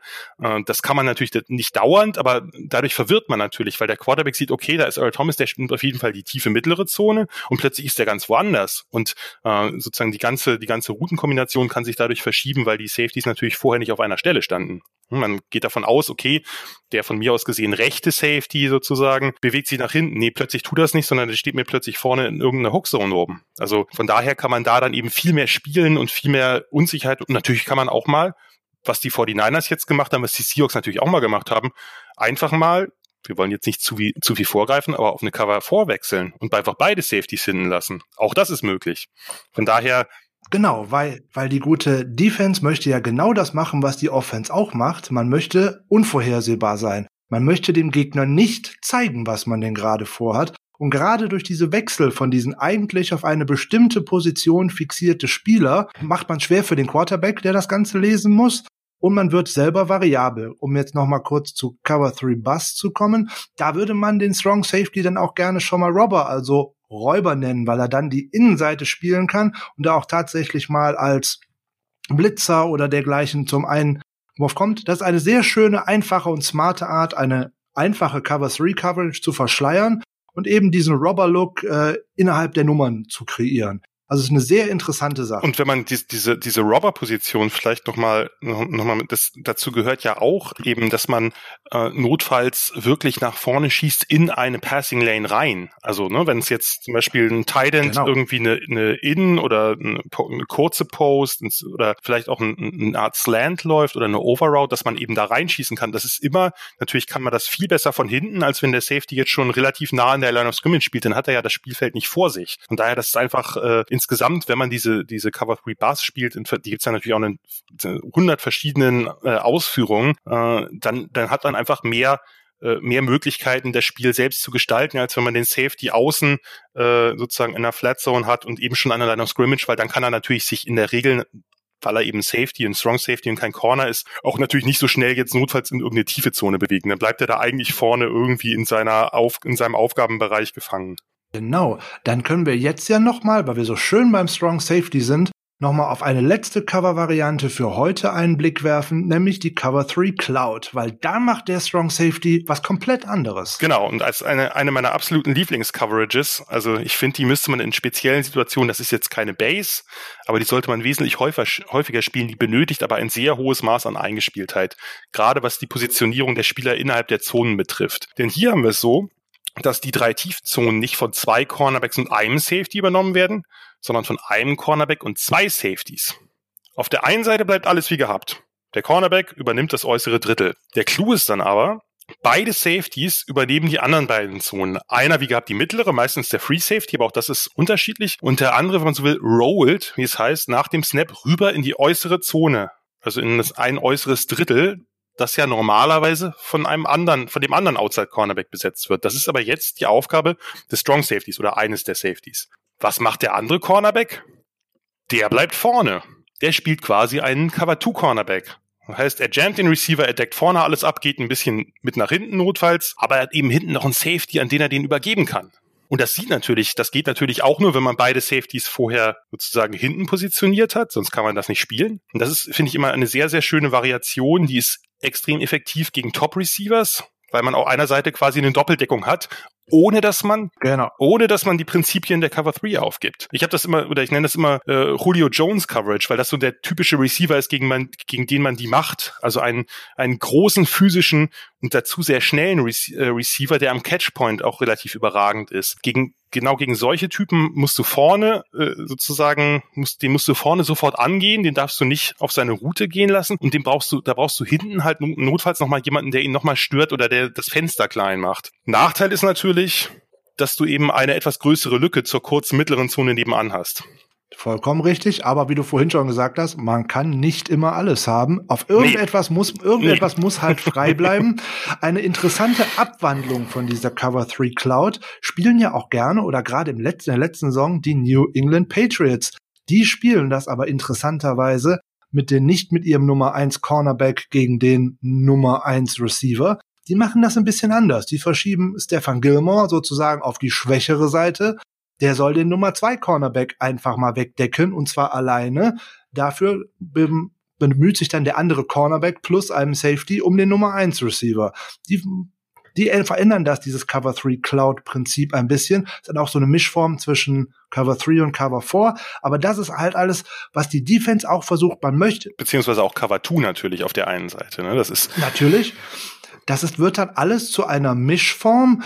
Das kann man natürlich nicht dauernd, aber dadurch verwirrt man natürlich, weil der Quarterback sieht, okay, da ist Earl Thomas, der spielt auf jeden Fall die tiefe mittlere Zone und plötzlich ist der ganz woanders. Und äh, sozusagen die ganze die ganze Routenkombination kann sich dadurch verschieben, weil die Safeties natürlich vorher nicht auf einer Stelle standen. Man geht davon aus, okay, der von mir aus gesehen rechte Safety sozusagen bewegt sich nach hinten. Nee, plötzlich tut das nicht, sondern der steht mir plötzlich vorne in irgendeiner Hookzone oben. Also von daher kann man da dann eben viel mehr spielen und viel mehr Unsicherheit. Und natürlich kann man auch mal, was die forty-niners jetzt gemacht haben, was die Seahawks natürlich auch mal gemacht haben, einfach mal, wir wollen jetzt nicht zu viel, zu viel vorgreifen, aber auf eine Cover vorwechseln und einfach beide Safeties hinten lassen. Auch das ist möglich. Von daher... Genau, weil weil die gute Defense möchte ja genau das machen, was die Offense auch macht. Man möchte unvorhersehbar sein. Man möchte dem Gegner nicht zeigen, was man denn gerade vorhat. Und gerade durch diese Wechsel von diesen eigentlich auf eine bestimmte Position fixierte Spieler macht man schwer für den Quarterback, der das Ganze lesen muss. Und man wird selber variabel. Um jetzt nochmal kurz zu Cover drei Bus zu kommen, da würde man den Strong Safety dann auch gerne schon mal Robber, also Räuber nennen, weil er dann die Innenseite spielen kann und da auch tatsächlich mal als Blitzer oder dergleichen zum Einwurf kommt. Das ist eine sehr schöne, einfache und smarte Art, eine einfache Cover drei Coverage zu verschleiern und eben diesen Robber-Look äh, innerhalb der Nummern zu kreieren. Also es ist eine sehr interessante Sache. Und wenn man die, diese diese Robber-Position vielleicht nochmal, noch, noch mal, das dazu gehört ja auch eben, dass man äh, notfalls wirklich nach vorne schießt in eine Passing Lane rein. Also ne, wenn es jetzt zum Beispiel ein Tight End genau. irgendwie eine, eine Innen- oder eine, eine kurze Post oder vielleicht auch ein, eine Art Slant läuft oder eine Overroute, dass man eben da reinschießen kann. Das ist immer, natürlich kann man das viel besser von hinten, als wenn der Safety jetzt schon relativ nah an der Line of Scrimmage spielt, dann hat er ja das Spielfeld nicht vor sich. Und daher, das ist einfach äh, insgesamt, wenn man diese diese Cover drei Bars spielt, die gibt's ja natürlich auch in hundert verschiedenen äh, Ausführungen, äh, dann dann hat man einfach mehr äh, mehr Möglichkeiten, das Spiel selbst zu gestalten, als wenn man den Safety außen äh, sozusagen in der Flat Zone hat und eben schon an der Line of Scrimmage, weil dann kann er natürlich sich in der Regel, weil er eben Safety und Strong Safety und kein Corner ist, auch natürlich nicht so schnell jetzt notfalls in irgendeine tiefe Zone bewegen. Dann bleibt er da eigentlich vorne irgendwie in seiner Auf, in seinem Aufgabenbereich gefangen. Genau, dann können wir jetzt ja nochmal, weil wir so schön beim Strong Safety sind, nochmal auf eine letzte Cover-Variante für heute einen Blick werfen, nämlich die Cover drei Cloud, weil da macht der Strong Safety was komplett anderes. Genau, und als eine eine meiner absoluten Lieblings-Coverages, also ich finde, die müsste man in speziellen Situationen, das ist jetzt keine Base, aber die sollte man wesentlich häufiger spielen, die benötigt aber ein sehr hohes Maß an Eingespieltheit, gerade was die Positionierung der Spieler innerhalb der Zonen betrifft. Denn hier haben wir es so, dass die drei Tiefzonen nicht von zwei Cornerbacks und einem Safety übernommen werden, sondern von einem Cornerback und zwei Safeties. Auf der einen Seite bleibt alles wie gehabt. Der Cornerback übernimmt das äußere Drittel. Der Clou ist dann aber, beide Safeties übernehmen die anderen beiden Zonen. Einer wie gehabt die mittlere, meistens der Free Safety, aber auch das ist unterschiedlich. Und der andere, wenn man so will, rollt, wie es heißt, nach dem Snap rüber in die äußere Zone, also in das ein äußeres Drittel, das ja normalerweise von einem anderen, von dem anderen Outside-Cornerback besetzt wird. Das ist aber jetzt die Aufgabe des Strong Safeties oder eines der Safeties. Was macht der andere Cornerback? Der bleibt vorne. Der spielt quasi einen Cover-Two-Cornerback. Das heißt, er jammt den Receiver, er deckt vorne alles ab, geht ein bisschen mit nach hinten notfalls, aber er hat eben hinten noch einen Safety, an den er den übergeben kann. Und das sieht natürlich, das geht natürlich auch nur, wenn man beide Safeties vorher sozusagen hinten positioniert hat, sonst kann man das nicht spielen. Und das ist, finde ich, immer eine sehr, sehr schöne Variation, die ist extrem effektiv gegen Top-Receivers, weil man auf einer Seite quasi eine Doppeldeckung hat, ohne dass man genau. ohne dass man die Prinzipien der Cover drei aufgibt. Ich habe das immer, oder ich nenne das immer äh, Julio Jones Coverage, weil das so der typische Receiver ist, gegen, man, gegen den man die macht. Also einen, einen großen physischen und dazu sehr schnellen Re- äh, Receiver, der am Catchpoint auch relativ überragend ist. Gegen Genau gegen solche Typen musst du vorne äh, sozusagen, musst, den musst du vorne sofort angehen, den darfst du nicht auf seine Route gehen lassen und den brauchst du, da brauchst du hinten halt notfalls nochmal jemanden, der ihn nochmal stört oder der das Fenster klein macht. Nachteil ist natürlich, dass du eben eine etwas größere Lücke zur kurzen mittleren Zone nebenan hast. Vollkommen richtig, aber wie du vorhin schon gesagt hast, man kann nicht immer alles haben. Auf irgendetwas nee. muss irgendetwas nee. muss halt frei bleiben. Eine interessante Abwandlung von dieser Cover drei Cloud spielen ja auch gerne oder gerade im letzten, in der letzten Saison die New England Patriots. Die spielen das aber interessanterweise mit den nicht mit ihrem Nummer eins Cornerback gegen den Nummer eins Receiver. Die machen das ein bisschen anders. Die verschieben Stephon Gilmore sozusagen auf die schwächere Seite. Der soll den Nummer zwei Cornerback einfach mal wegdecken, und zwar alleine. Dafür bemüht sich dann der andere Cornerback plus einem Safety um den Nummer eins Receiver. Die, die verändern das, dieses Cover drei Cloud Prinzip ein bisschen. Das ist dann auch so eine Mischform zwischen Cover drei und Cover vier. Aber das ist halt alles, was die Defense auch versucht, man möchte. Beziehungsweise auch Cover zwei natürlich auf der einen Seite, ne? Das ist. Natürlich. Das ist, wird dann alles zu einer Mischform.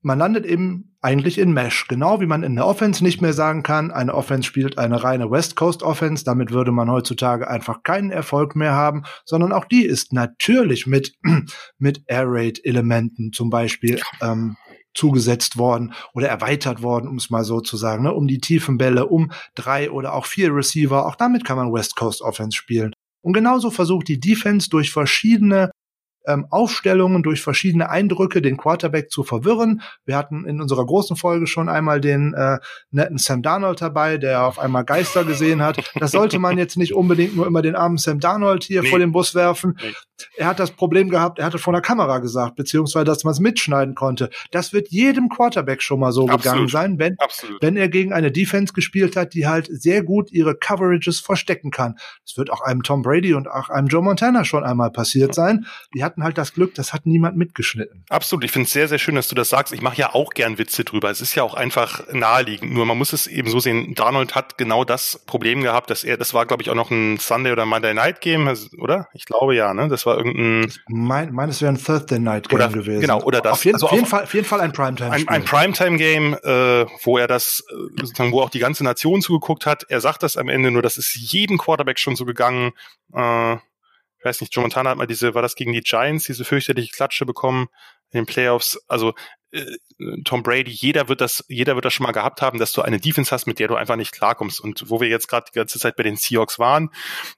Man landet eben eigentlich in Mesh. Genau wie man in der Offense nicht mehr sagen kann, eine Offense spielt eine reine West Coast Offense. Damit würde man heutzutage einfach keinen Erfolg mehr haben, sondern auch die ist natürlich mit, mit Air Raid Elementen zum Beispiel, ähm, zugesetzt worden oder erweitert worden, um es mal so zu sagen, ne? Um die tiefen Bälle, um drei oder auch vier Receiver. Auch damit kann man West Coast Offense spielen. Und genauso versucht die Defense durch verschiedene Aufstellungen, durch verschiedene Eindrücke den Quarterback zu verwirren. Wir hatten in unserer großen Folge schon einmal den äh, netten Sam Darnold dabei, der auf einmal Geister gesehen hat. Das sollte man jetzt nicht unbedingt nur immer den armen Sam Darnold hier nee. vor den Bus werfen. Nee. Er hat das Problem gehabt, er hatte vor der Kamera gesagt, beziehungsweise, dass man es mitschneiden konnte. Das wird jedem Quarterback schon mal so Absolut. gegangen sein, wenn, wenn er gegen eine Defense gespielt hat, die halt sehr gut ihre Coverages verstecken kann. Das wird auch einem Tom Brady und auch einem Joe Montana schon einmal passiert ja. sein. Die hatten halt das Glück, das hat niemand mitgeschnitten. Absolut, ich finde es sehr, sehr schön, dass du das sagst. Ich mache ja auch gern Witze drüber. Es ist ja auch einfach naheliegend. Nur man muss es eben so sehen, Darnold hat genau das Problem gehabt, dass er, das war, glaube ich, auch noch ein Sunday- oder Monday-Night-Game, oder? Ich glaube ja, ne? Das war irgendein... Mein, meines wäre ein Thursday-Night-Game gewesen. Genau, oder das. Auf jeden, also auf jeden, Fall, auf jeden Fall ein Primetime-Spiel. Ein, ein Primetime-Game, äh, wo er das, sozusagen, wo auch die ganze Nation zugeguckt hat. Er sagt das am Ende, nur das ist jedem Quarterback schon so gegangen, äh, ich weiß nicht, Joe Montana hat mal diese, war das gegen die Giants, diese fürchterliche Klatsche bekommen in den Playoffs. Also äh, Tom Brady, jeder wird das, jeder wird das schon mal gehabt haben, dass du eine Defense hast, mit der du einfach nicht klarkommst. Und wo wir jetzt gerade die ganze Zeit bei den Seahawks waren,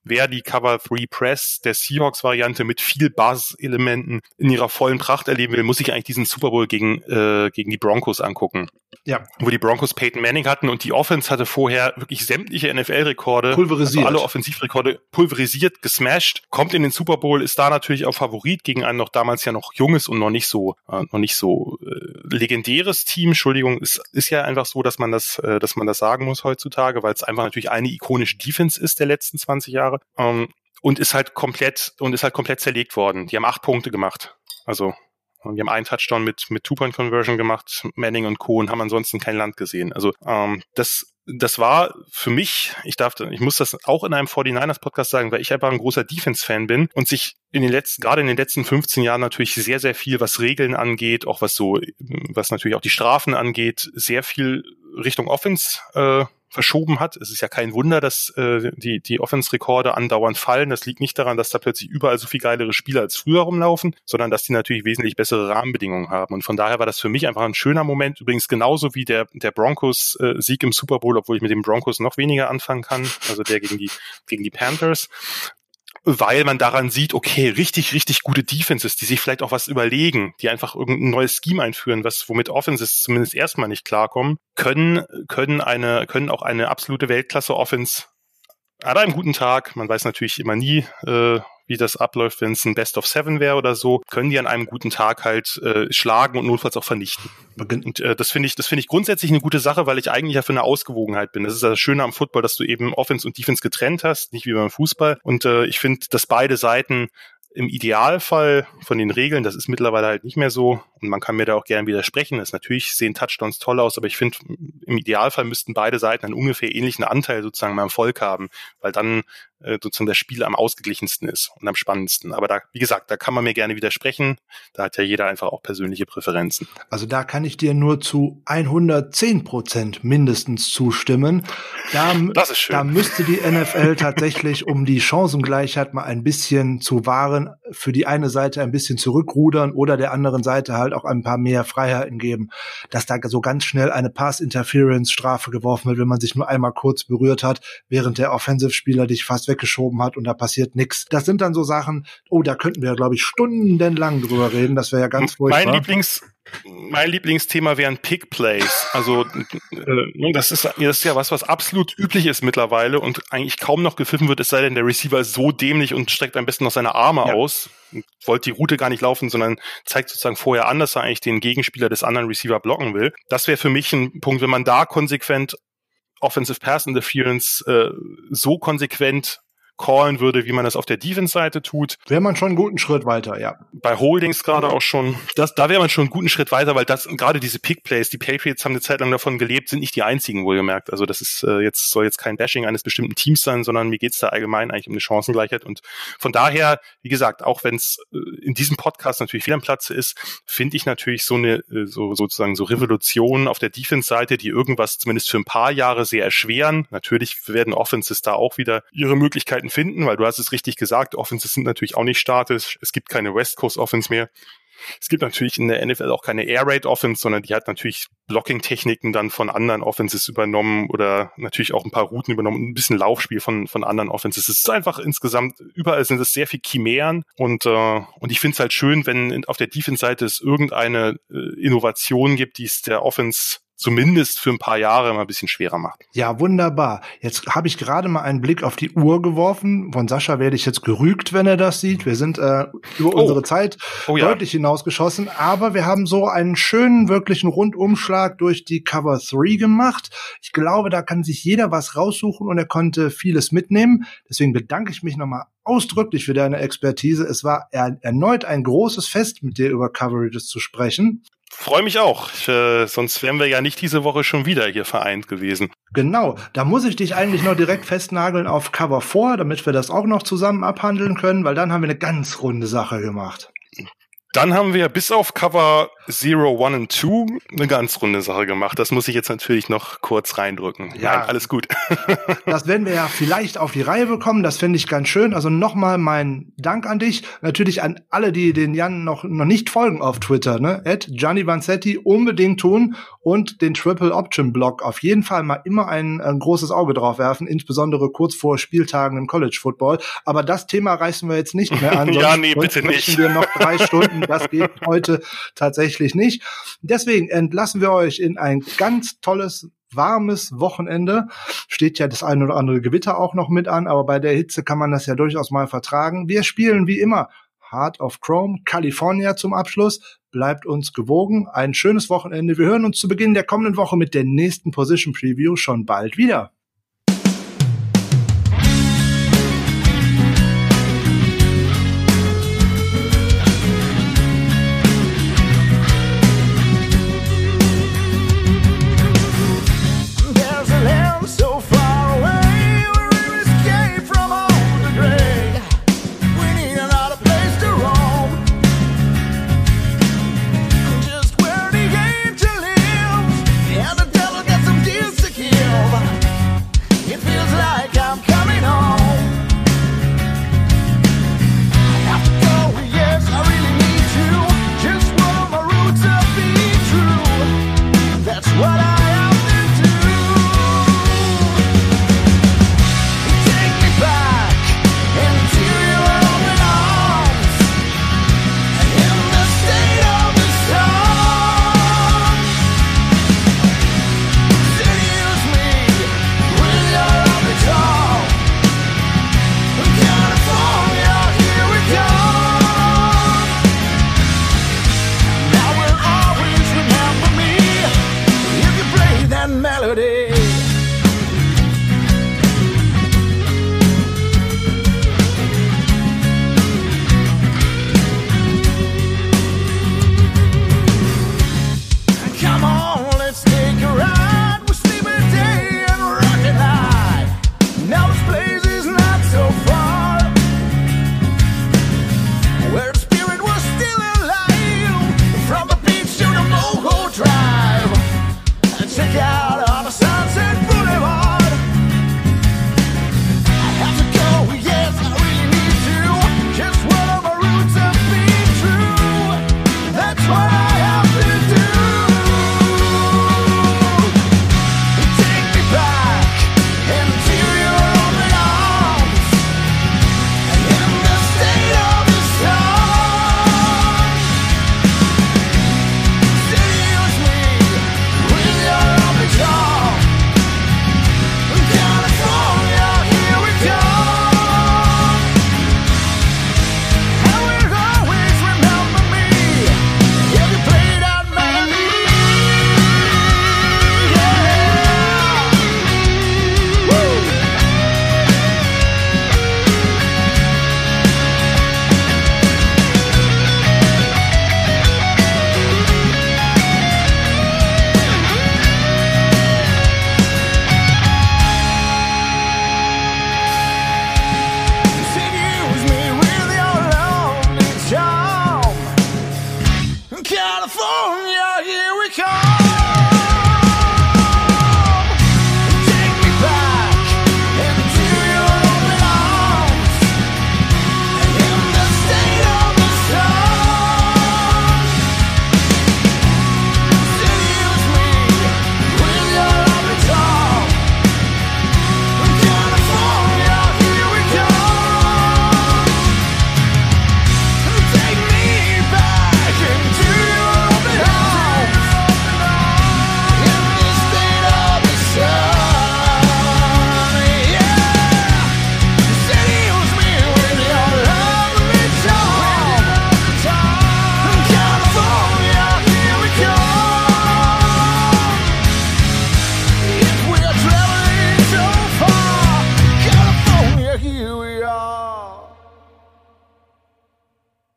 wer die Cover drei Press der Seahawks-Variante mit viel Basiselementen in ihrer vollen Pracht erleben will, muss sich eigentlich diesen Super Bowl gegen äh, gegen die Broncos angucken. Ja. Wo die Broncos Peyton Manning hatten und die Offense hatte vorher wirklich sämtliche N F L-Rekorde, pulverisiert. Also alle Offensivrekorde pulverisiert, gesmashed, kommt in den Super Bowl, ist da natürlich auch Favorit gegen ein noch damals ja noch junges und noch nicht so, äh, noch nicht so äh, legendäres Team. Entschuldigung, ist, ist ja einfach so, dass man das, äh, dass man das sagen muss heutzutage, weil es einfach natürlich eine ikonische Defense ist der letzten zwanzig Jahre, ähm, und ist halt komplett, und ist halt komplett zerlegt worden. Die haben acht Punkte gemacht. Also, und die haben einen Touchdown mit mit Two-Point-Conversion gemacht, Manning und Co. und haben ansonsten kein Land gesehen. Also ähm, das das war für mich, ich darf, ich muss das auch in einem forty-niners-Podcast sagen, weil ich einfach ein großer Defense-Fan bin und sich in den letzten, gerade in den letzten fünfzehn Jahren natürlich sehr, sehr viel, was Regeln angeht, auch was so, was natürlich auch die Strafen angeht, sehr viel Richtung Offense äh, verschoben hat. Es ist ja kein Wunder, dass äh, die die Offense-Rekorde andauernd fallen. Das liegt nicht daran, dass da plötzlich überall so viel geilere Spieler als früher rumlaufen, sondern dass die natürlich wesentlich bessere Rahmenbedingungen haben. Und von daher war das für mich einfach ein schöner Moment. Übrigens genauso wie der der Broncos-Sieg äh, im Super Bowl, obwohl ich mit den Broncos noch weniger anfangen kann, also der gegen die gegen die Panthers. weil man daran sieht, okay, richtig, richtig gute Defenses, die sich vielleicht auch was überlegen, die einfach irgendein neues Scheme einführen, was womit Offenses zumindest erstmal nicht klarkommen, können können eine können auch eine absolute Weltklasse-Offense an einem guten Tag, man weiß natürlich immer nie, äh, wie das abläuft, wenn es ein Best of Seven wäre oder so, können die an einem guten Tag halt äh, schlagen und notfalls auch vernichten. Und äh, das finde ich, das finde ich grundsätzlich eine gute Sache, weil ich eigentlich ja für eine Ausgewogenheit bin. Das ist das Schöne am Football, dass du eben Offense und Defense getrennt hast, nicht wie beim Fußball. Und äh, ich finde, dass beide Seiten im Idealfall von den Regeln, das ist mittlerweile halt nicht mehr so, und man kann mir da auch gerne widersprechen, das natürlich sehen Touchdowns toll aus, aber ich finde, im Idealfall müssten beide Seiten einen ungefähr ähnlichen Anteil sozusagen am Erfolg haben, weil dann äh, sozusagen das Spiel am ausgeglichensten ist und am spannendsten. Aber da, wie gesagt, da kann man mir gerne widersprechen, da hat ja jeder einfach auch persönliche Präferenzen. Also da kann ich dir nur zu hundertzehn Prozent mindestens zustimmen. Da, das ist schön. Da müsste die N F L tatsächlich, um die Chancengleichheit mal ein bisschen zu wahren, für die eine Seite ein bisschen zurückrudern oder der anderen Seite halt auch ein paar mehr Freiheiten geben, dass da so ganz schnell eine Pass-Interference-Strafe geworfen wird, wenn man sich nur einmal kurz berührt hat, während der Offensive-Spieler dich fast weggeschoben hat und da passiert nichts. Das sind dann so Sachen, oh, da könnten wir, glaube ich, stundenlang drüber reden, das wäre ja ganz furchtbar. Mein Lieblings- Mein Lieblingsthema wären Pick-Plays. Also äh, das, ist, das ist ja was, was absolut üblich ist mittlerweile und eigentlich kaum noch gepfiffen wird, es sei denn, der Receiver ist so dämlich und streckt am besten noch seine Arme ja. aus, wollte die Route gar nicht laufen, sondern zeigt sozusagen vorher an, dass er eigentlich den Gegenspieler des anderen Receiver blocken will. Das wäre für mich ein Punkt, wenn man da konsequent Offensive Pass Interference äh, so konsequent callen würde, wie man das auf der Defense-Seite tut. Wäre man schon einen guten Schritt weiter, ja. Bei Holdings gerade auch schon. Das, da wäre man schon einen guten Schritt weiter, weil das gerade diese Pick-Plays, die Patriots haben eine Zeit lang davon gelebt, sind nicht die einzigen, wohlgemerkt. Also das ist äh, jetzt soll jetzt kein Bashing eines bestimmten Teams sein, sondern mir geht's da allgemein eigentlich um eine Chancengleichheit. Und von daher, wie gesagt, auch wenn es äh, in diesem Podcast natürlich viel am Platz ist, finde ich natürlich so eine äh, so sozusagen so Revolutionen auf der Defense-Seite, die irgendwas zumindest für ein paar Jahre sehr erschweren. Natürlich werden Offenses da auch wieder ihre Möglichkeiten finden, weil du hast es richtig gesagt, Offenses sind natürlich auch nicht statisch, es gibt keine West Coast Offense mehr, es gibt natürlich in der N F L auch keine Air Raid Offense, sondern die hat natürlich Blocking-Techniken dann von anderen Offenses übernommen oder natürlich auch ein paar Routen übernommen, ein bisschen Laufspiel von von anderen Offenses. Es ist einfach insgesamt, überall sind es sehr viel Chimären und äh, und ich finde es halt schön, wenn auf der Defense-Seite es irgendeine äh, Innovation gibt, die es der Offense zumindest für ein paar Jahre mal ein bisschen schwerer macht. Ja, wunderbar. Jetzt habe ich gerade mal einen Blick auf die Uhr geworfen. Von Sascha werde ich jetzt gerügt, wenn er das sieht. Wir sind äh, über oh. unsere Zeit oh, ja. deutlich hinausgeschossen. Aber wir haben so einen schönen, wirklichen Rundumschlag durch die Cover drei gemacht. Ich glaube, da kann sich jeder was raussuchen und er konnte vieles mitnehmen. Deswegen bedanke ich mich nochmal ausdrücklich für deine Expertise. Es war er- erneut ein großes Fest, mit dir über Coverages zu sprechen. Freue mich auch, ich, äh, sonst wären wir ja nicht diese Woche schon wieder hier vereint gewesen. Genau, da muss ich dich eigentlich noch direkt festnageln auf Cover vier, damit wir das auch noch zusammen abhandeln können, weil dann haben wir eine ganz runde Sache gemacht. Dann haben wir bis auf Cover null, eins und zwei eine ganz runde Sache gemacht. Das muss ich jetzt natürlich noch kurz reindrücken. Ja, nein, alles gut. Das werden wir ja vielleicht auf die Reihe bekommen. Das finde ich ganz schön. Also nochmal mein Dank an dich. Natürlich an alle, die den Jan noch, noch nicht folgen auf Twitter. Ne? At Gianni Vanzetti unbedingt tun und den Triple Option Blog auf jeden Fall mal immer ein, ein großes Auge drauf werfen. Insbesondere kurz vor Spieltagen im College Football. Aber das Thema reißen wir jetzt nicht mehr an. Ja, nee, bitte nicht. Wir noch drei Stunden. Das geht heute tatsächlich nicht. Deswegen entlassen wir euch in ein ganz tolles, warmes Wochenende. Steht ja das ein oder andere Gewitter auch noch mit an, aber bei der Hitze kann man das ja durchaus mal vertragen. Wir spielen wie immer Heart of Chrome, California zum Abschluss. Bleibt uns gewogen. Ein schönes Wochenende. Wir hören uns zu Beginn der kommenden Woche mit der nächsten Position Preview schon bald wieder.